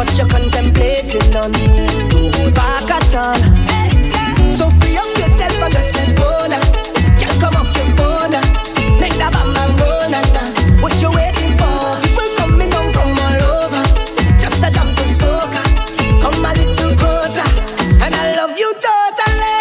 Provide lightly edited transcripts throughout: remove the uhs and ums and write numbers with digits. what you're contemplating on. Don't hold back at all. So free up yourself and just let go now. Can't come off your phone now. Make that bam bam go now, now. What you waiting for? People coming down from all over. Just a jump to soca. Come a little closer. And I love you totally.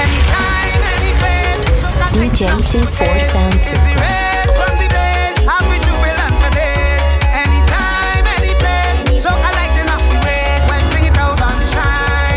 Anytime, any place. So I like the enough we waste. When sing it out, sunshine.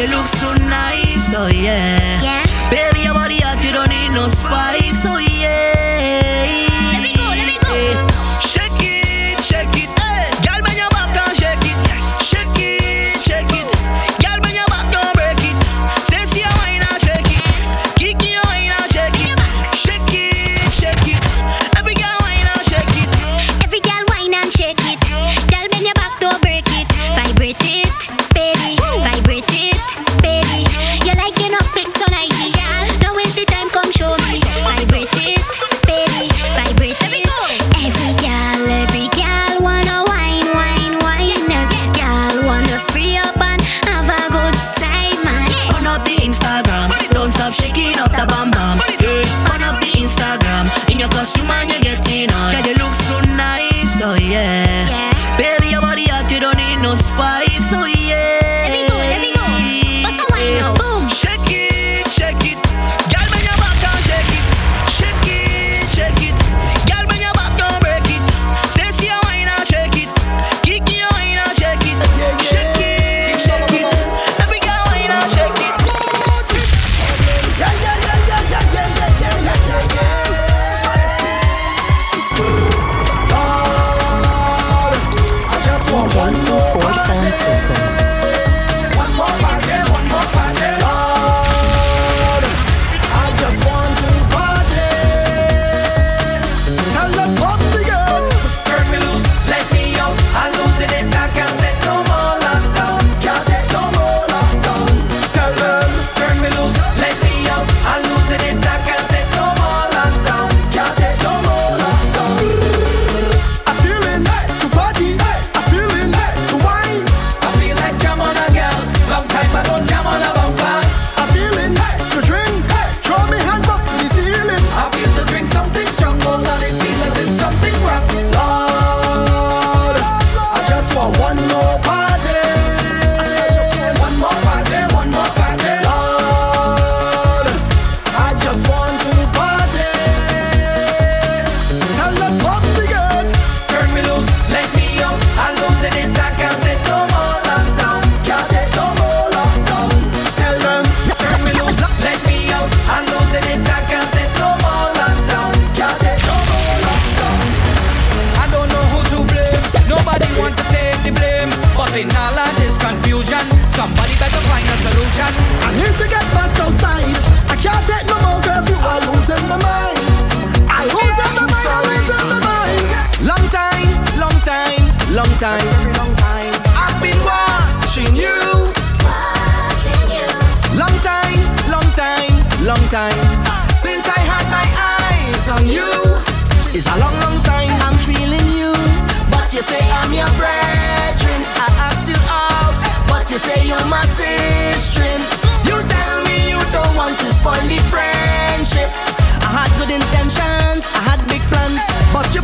you look so nice, oh yeah, yeah. Baby, your body hot, you don't need no spice, oh yeah. Let me go, shake it, hey. Girl, bend your back and shake it, yes. Shake it, shake it. Girl, bend your back, don't break it. Sexy, your wine and shake it. Kick your wine and shake it. Shake it, shake it. Every girl wine and shake it. Every girl wine and shake it. Girl, bend your back, don't break it. Vibrate it, baby. Vibrate it, baby. You like it, not flick tonight. She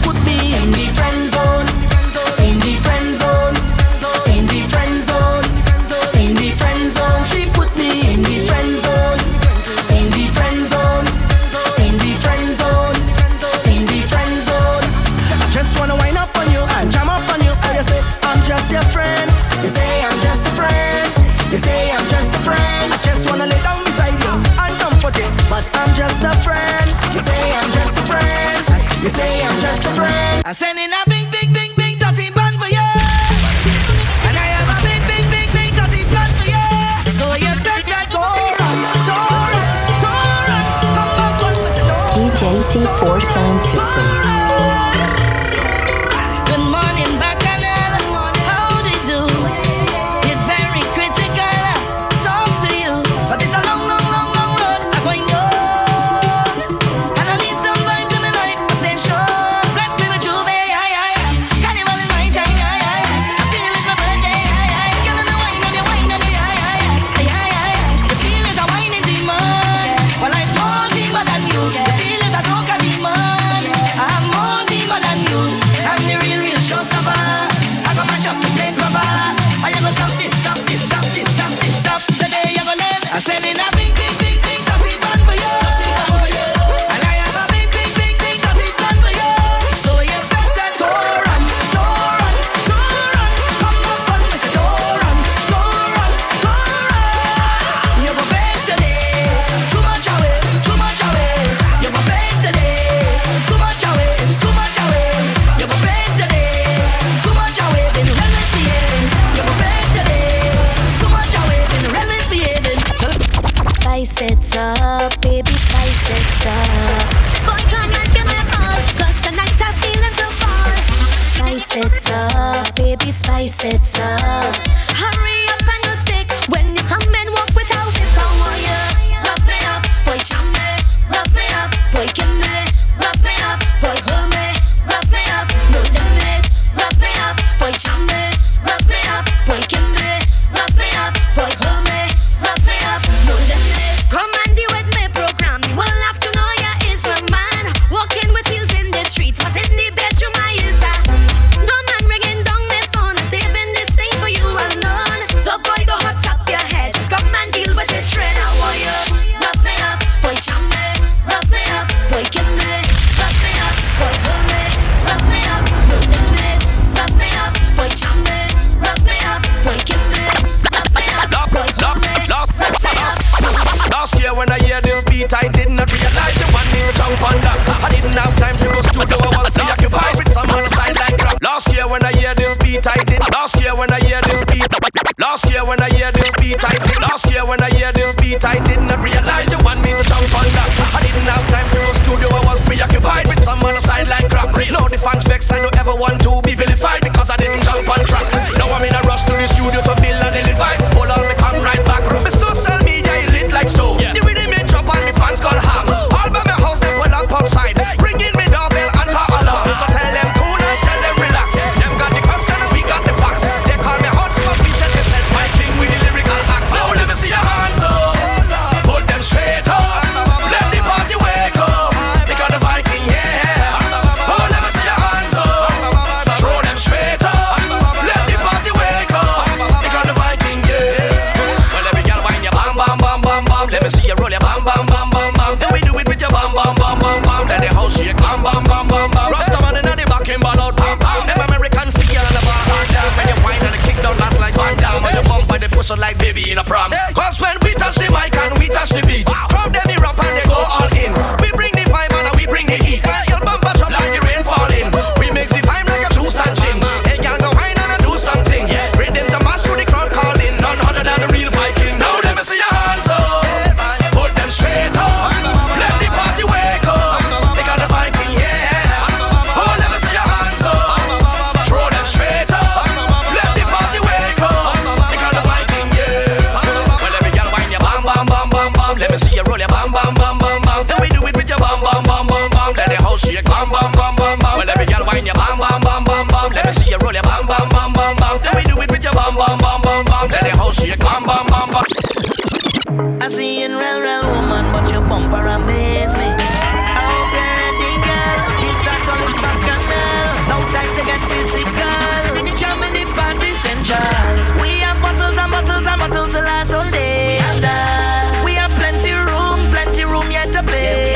put me in the friend zone. it's up. Hurry up and don't stick when you come and walk without it. Come on, yeah, rub me up, boy, jam me, rub me up, boy, give me, rub me up, boy, hold me, rub me up, no limit, rub me up, boy, jam me, rub me up, boy, give me, rub me up, boy, hold me, rub me up, no limit. Come and do with me program. You will have to know ya is my man. Walking with heels in the streets, but in the bedroom I is a no man ringing down my phone. I'm saving this thing for you alone. So boy, go hot up your head. Just come and deal with the trend. I want you, rub me up, boy, jam me, rub me up, boy, give me, rub me up, boy, hold me, rub me up, no limit, rub me up, boy, jam me, rub me up, boy, give me, rub me up, boy, hold me, rub me up. Last year when I hear this beat, I did not realize you want me to jump on that. I didn't have time to go studio, I was preoccupied with someone's side like crap. Last year when I hear this beat, I did. Last year when I hear this beat. Last year when I hear this beat, I did. Last year when I hear this beat, I did not realize you want me to jump on that. I didn't have time to go studio, I was preoccupied with someone's side like crap. Now the fans vex, I don't ever want to be vilified because I didn't jump on track. Now I'm in a rush to the studio to build and deliver. Hold on, me come right back. Room is social media lit like stove. Yeah. The rhythm me drop and me fans call ham. All by my house, they pull up outside. Hey. Ringing me doorbell and call alarm. So tell them cool and tell them relax. Yeah. Them got the question and we got the facts. Yeah. They call me hot stuff, we said they said my king with the lyrical acts. Now let me see your hands up. Put them straight up. Let the party wake up. We got the Viking, yeah. Oh, let me see your hands up. Throw them straight up. Let the party wake up. We got the Viking, yeah. Well, every girl wind your bam, bam, bam, bam, bam. Let me see you roll your bam, bam, bam, bam, bam. Then we do it with your bam, bam, bam, bam, bam. Let the house shake, bam, bam, bam, bam, bam. Rasta man inna the back and ball out, bam, bam. Them American see you on the bar, bam, bam. When you wind and the kick down, last like Van Damme. When you bump and they push it like baby in a prom. 'Cause when we touch the mic and we touch the beat, crowd them we rap and they go all in. We bring the vibe and we bring the heat. Your bumper drop like the rain falling. We mix the vibe like a juice and gin. Hey, y'all go wine and do something. Rhythm to mash through the crowd calling. None other than the real Viking. Now let me see your hands up. Put them straight up. Let the party wake up. They got the Viking, yeah. Oh, let me see your hands up. Throw them straight up. Let the party wake up. They got the Viking, yeah. Well, every girl wind your bam, bam, bam, bam, bam. Let me see you roll your bam, bam, bam, bam, bam. Then we do it with your bam, bam, bam, bam, bam. Let the house shake, bam, bam, bam, bam, bam. Well, every girl wind your bam, bam, bam, bam, bam. Let me see you roll your bam, bam, bam, bam, bam. Then we do it with your bam, bam, bam, bam, bam. Let the house shake, bam, bam, bam, bam. I see you in real, real woman, but your bumper amaze me. I hope you're ready, girl. She starts on this back canal. No time to get physical. Germany party central. We have bottles and bottles and bottles to last all day. And we have plenty room yet to play.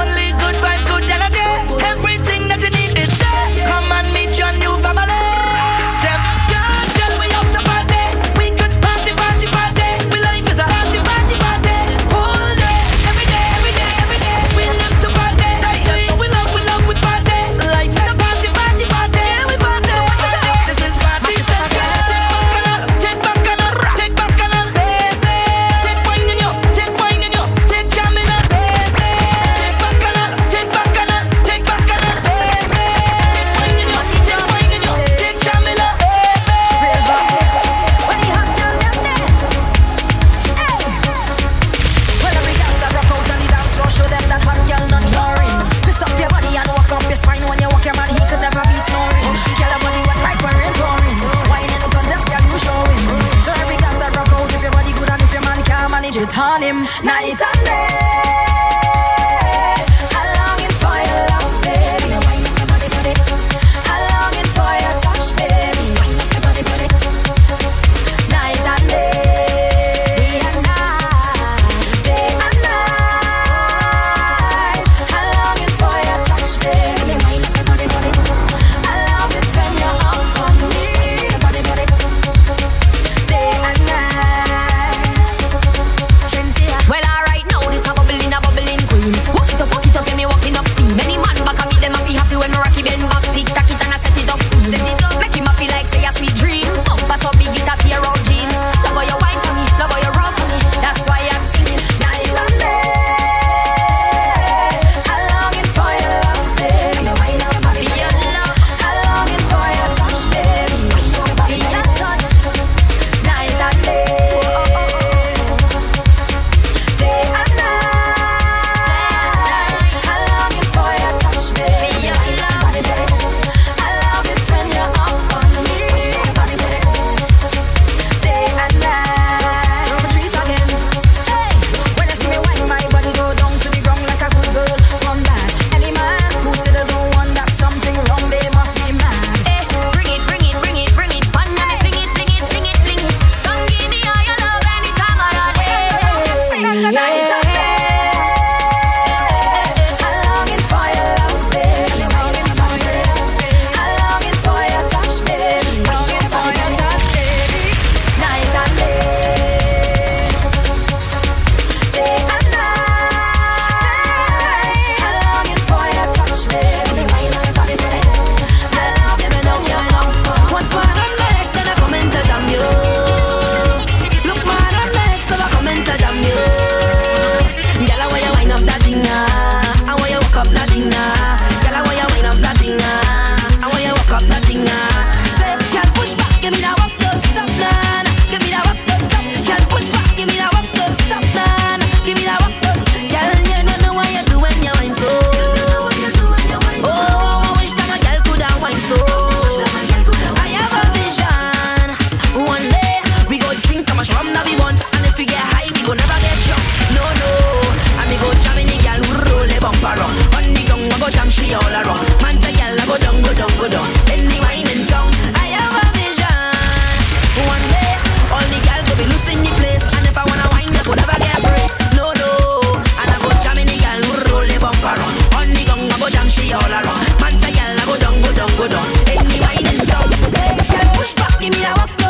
Only good vibes, good energy. Everything that you need is there. Come and meet your new family. Night and day.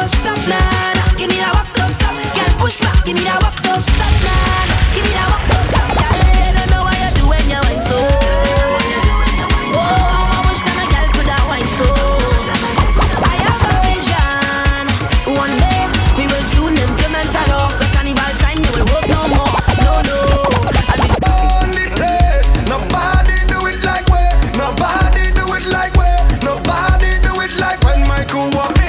don't stop, nah. Give me that walk, don't stop. Girl, push back, give me that walk, don't stop, nah. Give me that walk, don't stop. Girl, I don't know what you're doing, you ain't so. Oh, I wish that my girl could have wine so. I have a vision. One day, we will soon implement a law. The carnival time, you will work no more. No. I be on the place. Nobody do it like we. Nobody do it like we. Nobody do it like when Michael walked.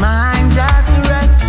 Minds at rest.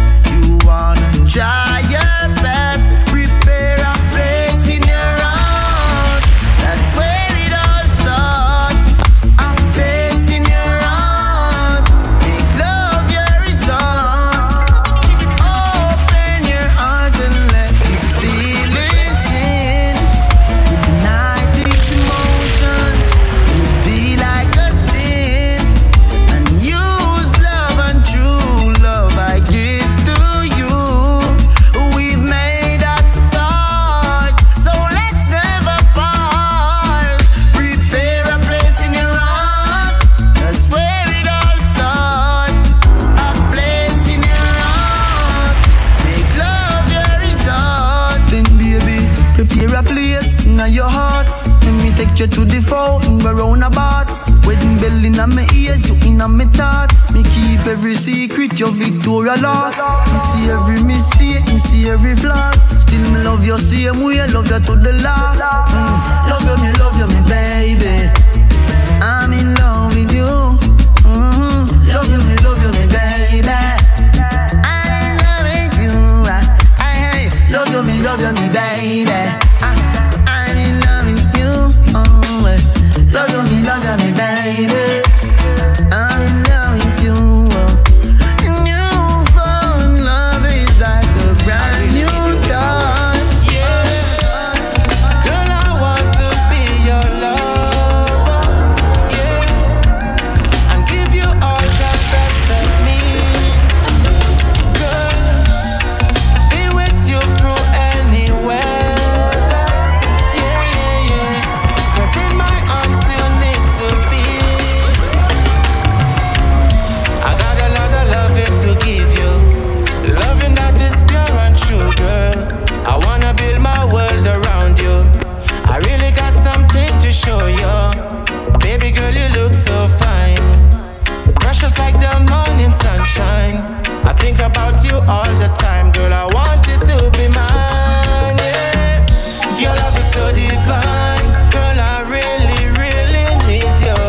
Let me take you to the fountain, we're roundabout. Wedding bell in my ears, you in my thoughts. Me keep every secret, your Victoria lost. Me see every mistake, me see every flaw. Still me love you same way, love you to the last. Love you, me baby. I'm in love with you. Love you, me baby. I'm in love with you. Love you, me baby. I'm in love with you. Love you, me baby. I'm in love with you. New phone love is like a brand new dawn. Yeah, girl, I want to be your lover. Yeah, and give you all the best of me. Girl, be with you through any weather. Yeah. 'Cause in my arms you need to be. I got a lot of loving to give you, loving that is pure and true, girl. I wanna build my world around you. I really got something to show you, baby girl. You look so fine, precious like the morning sunshine. I think about you all the time, girl. I want you to be mine. Yeah, your love is so divine, girl. I really, really need you.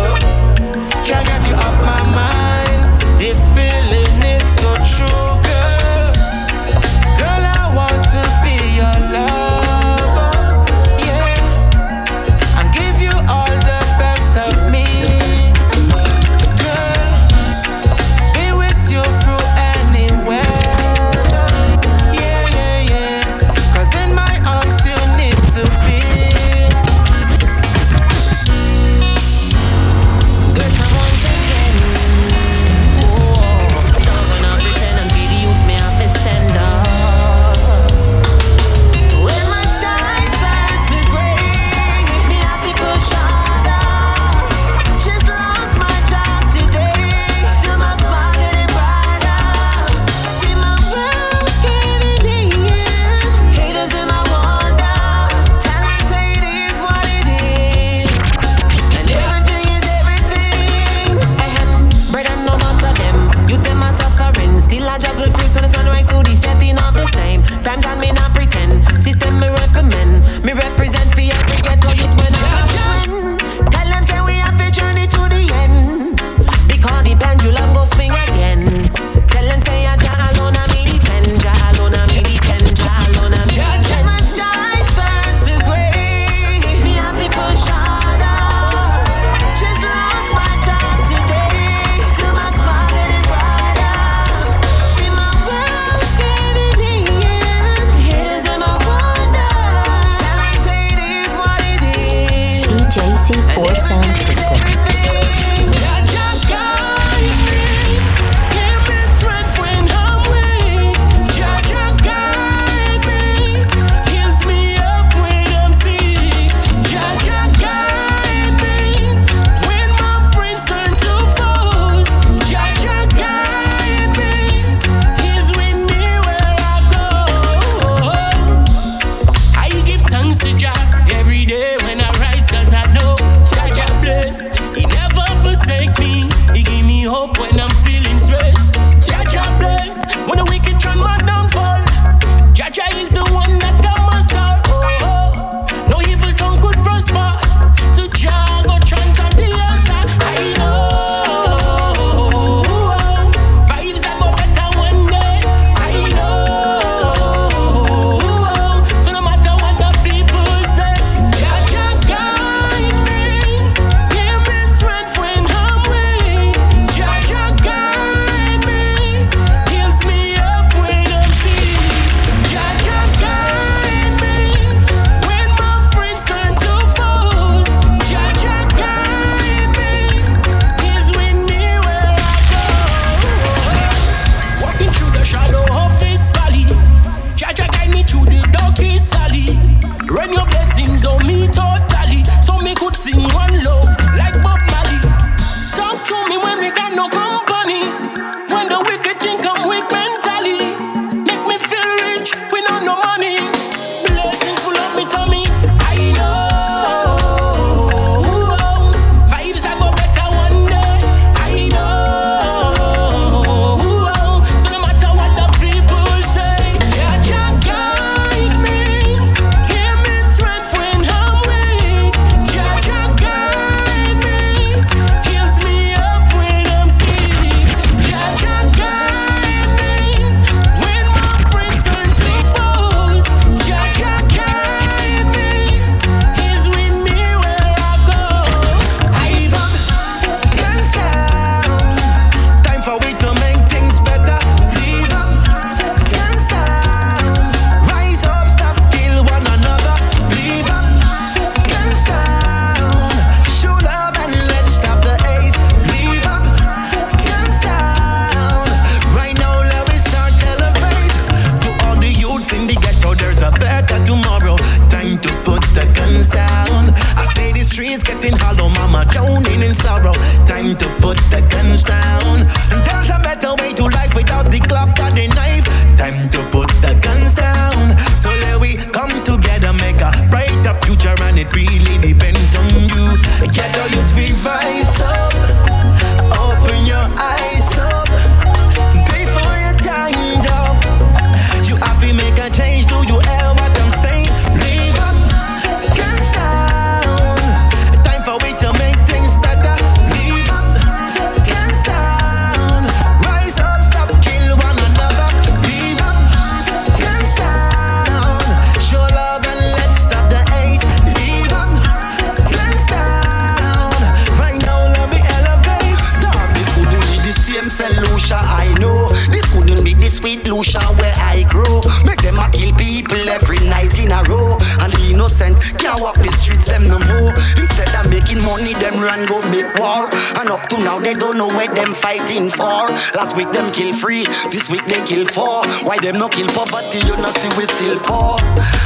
Can't get you off my mind. This feeling is so true, girl. Girl, I want to be your lover. Yeah, and give you all the best of me. Girl, be with you through any weather. Yeah. 'Cause in my arms you need to be. Gertrude once again. Oh, don't wanna pretend and be the youth me have to send off. When my sky starts to gray, me have to push harder. Just lost my job today, still my smile getting brighter. See my world's giving in, haters in my wonder. Talent say it is what it is, and everything is everything. Bread and no butter them, you tell my suffering. Still I juggle fruits from the sunrise to the setting of the same. Times I may not pretend, system me recommend. Me represent for every ghetto youth when I'm done. Tell them say we have a journey to the end, because the pendulum go swing again. Tell them say I Jah alone I me defend, Jah alone I me defend, Jah alone I me defend. When my sky starts to grey, me have to push harder. Just lost my job today, still my smile getting brighter. See my world's giving in, haters in my wonder. Tell 'em say it is what it is. DJC4 Sound System. I give thanks to Jah every day when I rise, 'cause I know Jah bless to put the guns down. And there's a better way to life without the clock or the knife. Time to put the guns down. So let we come together, make a brighter future, and it really depends on you. Get all your free vice up, open your eyes up. Before your time's up, you have to make a change. Do you ever? Where I grow, make them a kill people every night in a row. And the innocent can't walk the streets them no more. Instead of making money, them run go make war. And up to now they don't know what them fighting for. Last week them kill 3, this week they kill 4. Why them no kill poverty? You know see we still poor.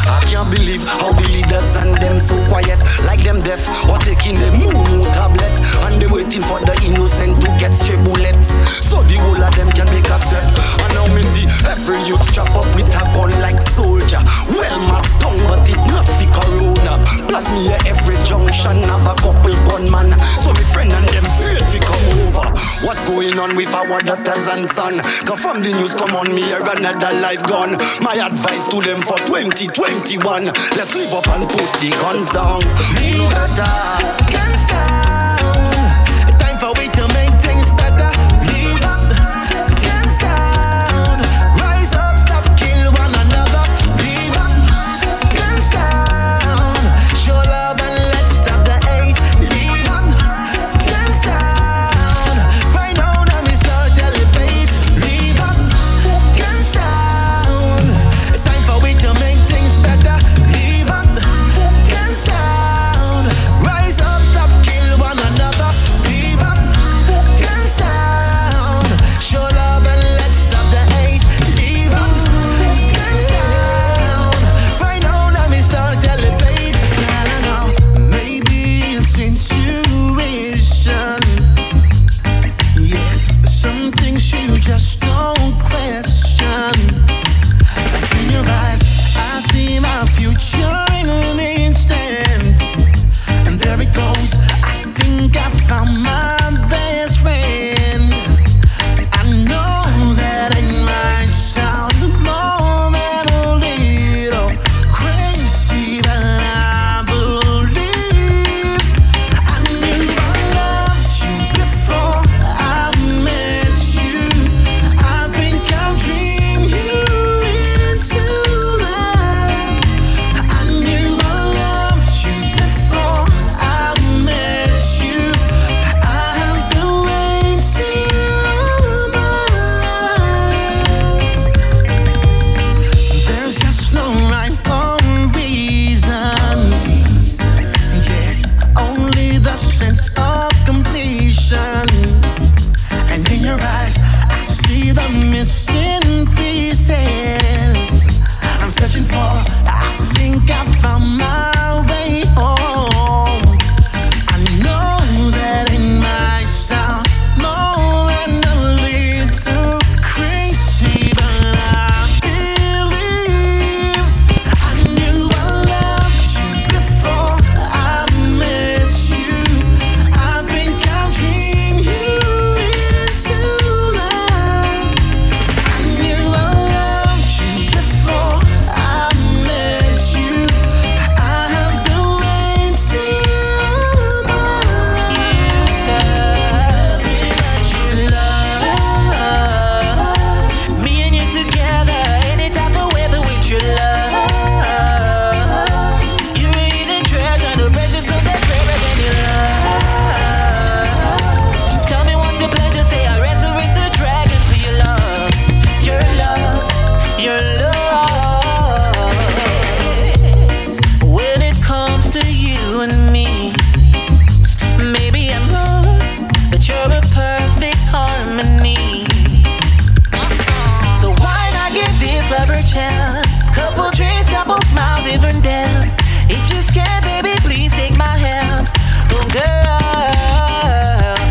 I can't believe how the leaders and them so quiet, like them deaf or taking them moo tablets. And they waiting for the innocent to get stray bullets, so the whole of them can make a step. And now me see every youth strap up with a gun like soldier. Well masked down, but it's not the corona. Plus me at every junction have a couple gunman. So me friend and them feel if you come over. What's going on with our daughters and son? Cause from the news come on me here another life gone. My advice to them for 2021, let's live up and put the guns down. Leave the guns down. Time for we to make things better.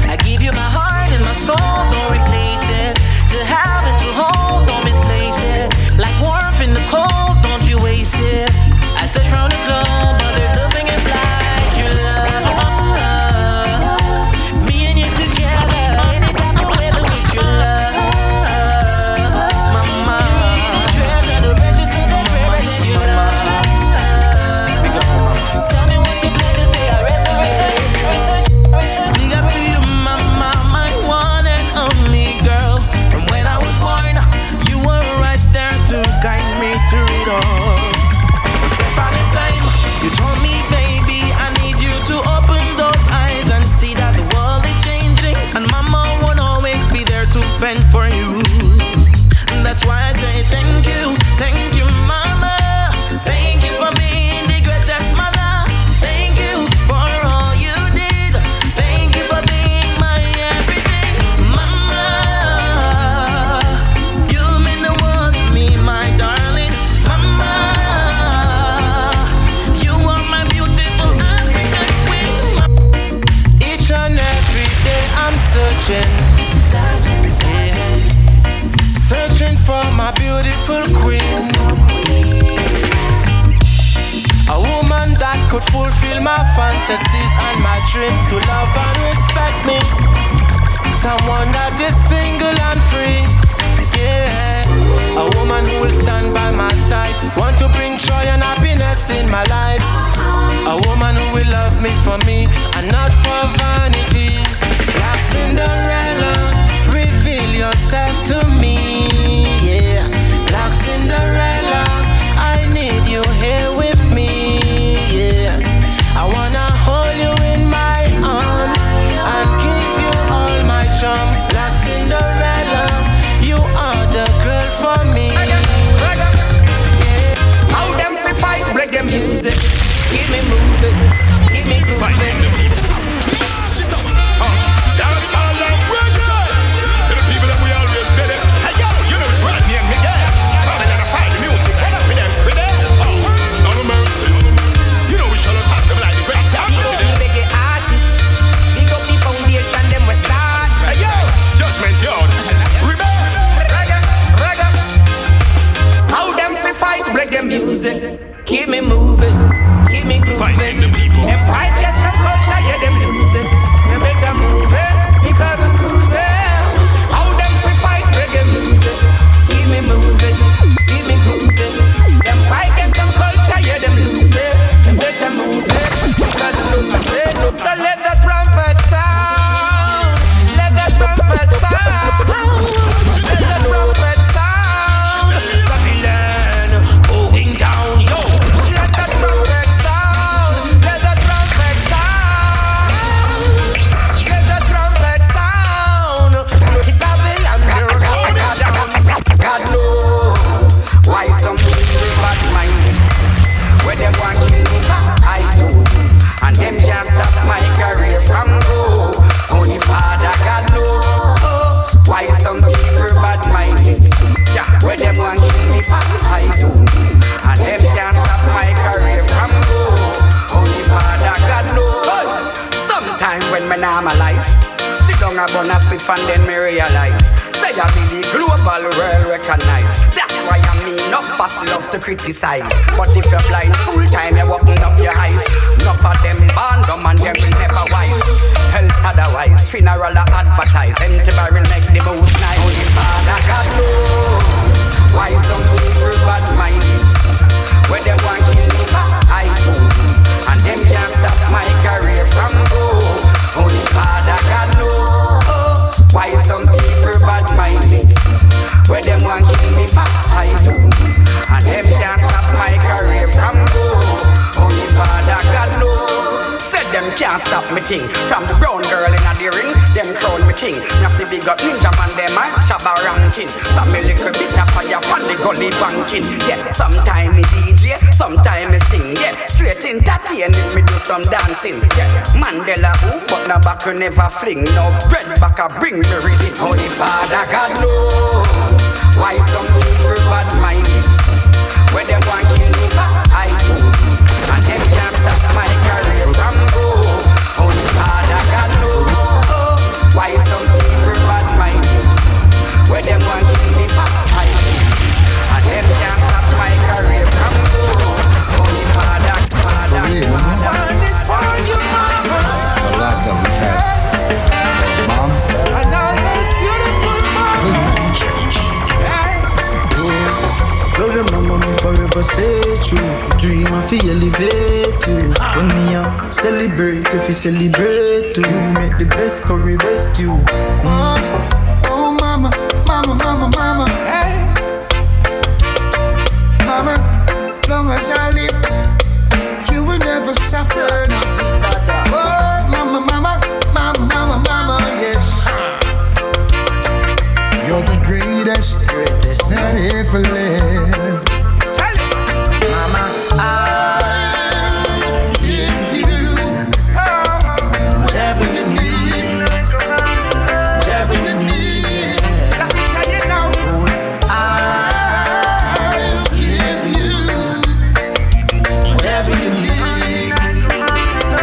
I give you my my fantasies and my dreams to love and respect me. Someone that is single and free, yeah. A woman who will stand by my side, want to bring joy and happiness in my life. A woman who will love me for me and not for vanity. Like Cinderella, reveal yourself to me, yeah. Like Cinderella, I need you here with me, yeah. I wanna hold you in my arms and give you all my charms. Like Cinderella, you are the girl for me. How them fi fight reggae music? Give me moving, give me grooving. That's all I'm working. To the people that we always did it. Hey yo, you know it's right near me, yeah. I'm gonna fight the music, head up with them, with them. Oh, no mercy. You know we shall attack them like the great. That's what we do. Big artists, big up the foundation, them we start. Hey yo, Judgment Yard. Rebel, reggae, reggae. How them fi fight reggae music? Keep me moving, keep me grooving. Fighting the people. Them fight against them culture, yeah, them losing. Them better move it, because I'm cruising. How them fi fight reggae music? Keep me moving, keep me grooving. Them fight against them culture, yeah, them losing. Them better move it, because I'm losing. So let the trumpet sound, let the trumpet sound. And then me realize, say I really global world recognize. That's why I mean not fast love to criticize. But if you're blind full time, you're walking up your eyes. Enough of them born dumb and them will never wise. Else otherwise, funeral or advertise. Empty barrel make the most nice. Only Father God knows why some people bad minded. When they want kill me, I do, and them can't stop my career from go. Only Father God knows why some people bad minded. When them want kill me, I do, and them can't stop my career from go. Only Father God knows. Said them can't stop me thing. From the brown girl in the ring, them crown me king. Nothing big up ninja man, them I Shabba ranking. Family could be tough fire on the gully banking. Yeah, sometime me DJ, sometime me sing. Yeah, straight in tatty and me do some dancing. Yeah, Mandela who, but no back you never fling. No bread back I bring me reading. Only Father God knows why some people bad minded. When them want kill me, I do, and them can't stop my career from go. Only Father God knows why some people bad minded. When them want kill me, I do, and them can't stop my career from go. Only Father, Father. Love your mama, me forever stay true. Dream I feel elevate you. When me out, celebrate if you celebrate too. You make the best curry rescue. Oh mama, mama, mama, mama, hey. Mama, long as I live, you will never suffer. Oh mama, mama, mama, mama, mama, yes. You're the greatest, greatest that ever lived. Mama, I give you whatever you need, whatever you need. I'll give you whatever you need,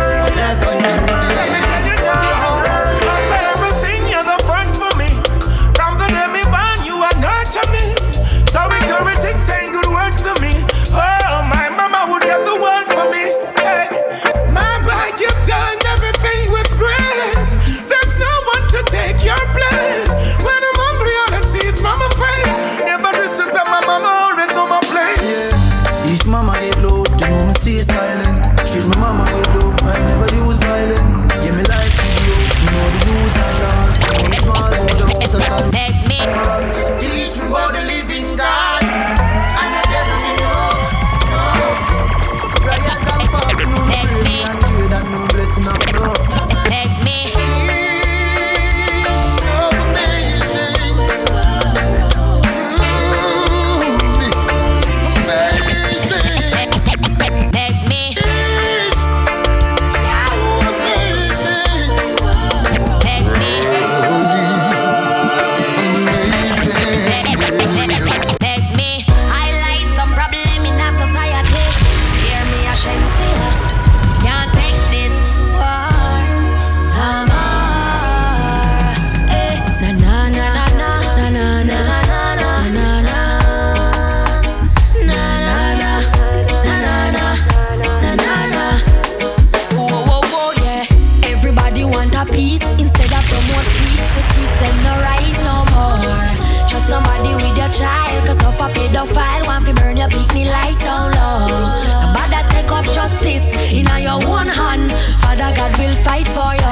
fight for you.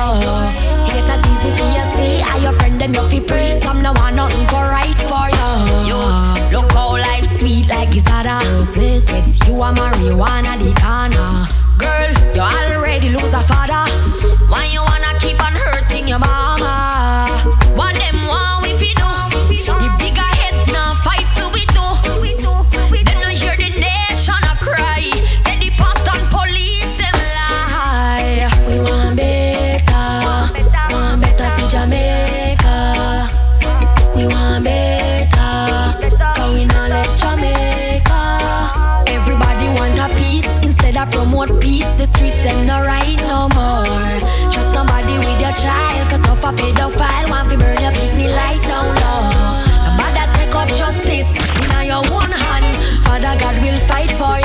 Haters easy for you see, and your friend them you fi praise. Some no want nothing go right for you. Youth, look how life sweet like Izada. Sweet, it's you and marijuana the corner. Girl, you already lose a father. Why you wanna keep on hurting your mama? What them want if you do? The bigger heads now fight for we do. Them no hear the nation a cry. Say the past and police them lie. We want better for Jamaica. We want better, cause we not like Jamaica. Everybody want a peace instead of promote peace. The streets them not right no more. Trust nobody with your child, cause no for pedophile. Want fi burn your picnic lights down low. Up justice in your own hand. Father God will fight for you.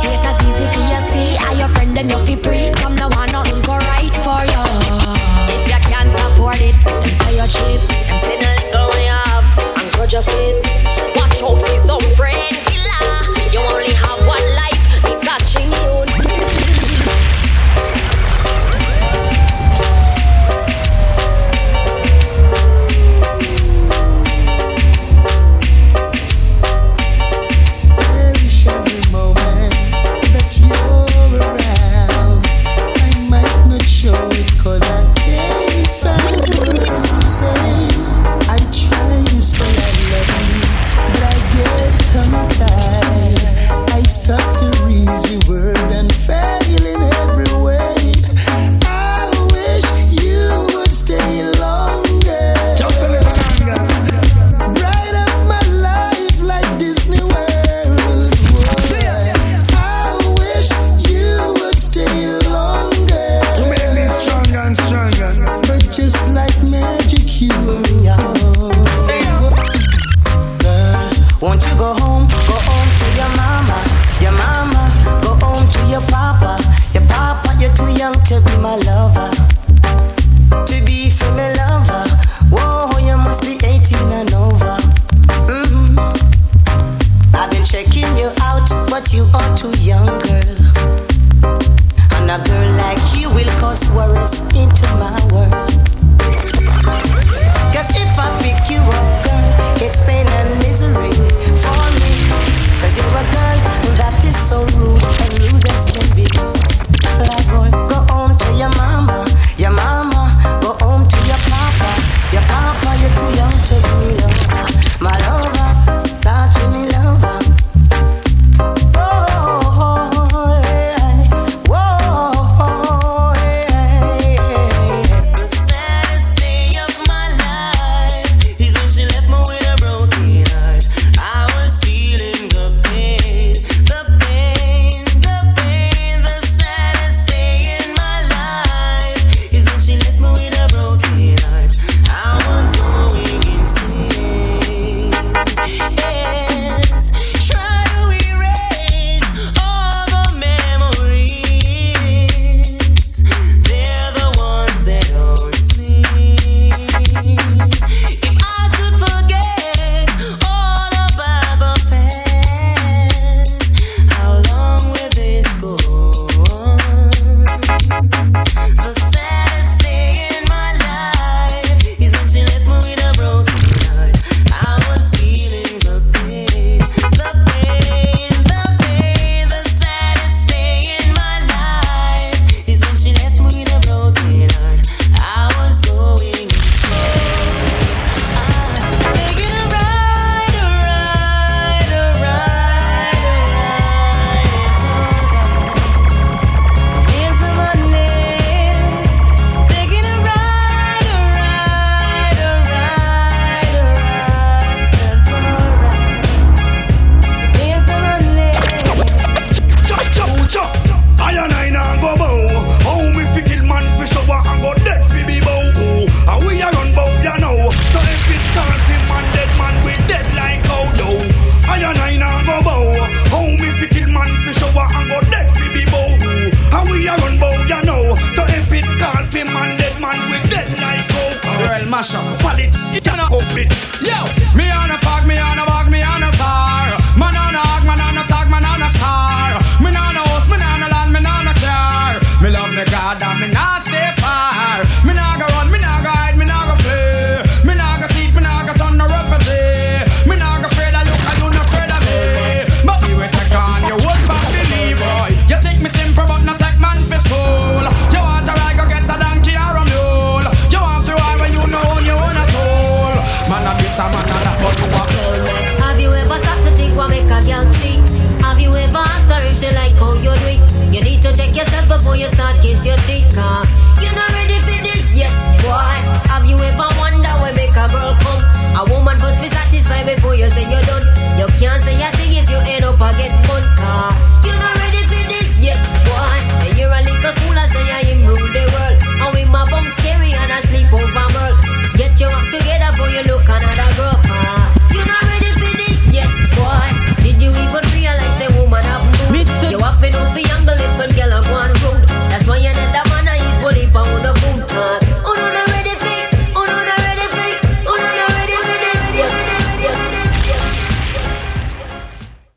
Haters easy for you see, and your friend them you fi praise. Some no want nothing go right for you. If you can't afford it, them say you're cheap. Them say the little one you have and grudge your fate. Watch out for some friend killer. You only have one life. Be searching you.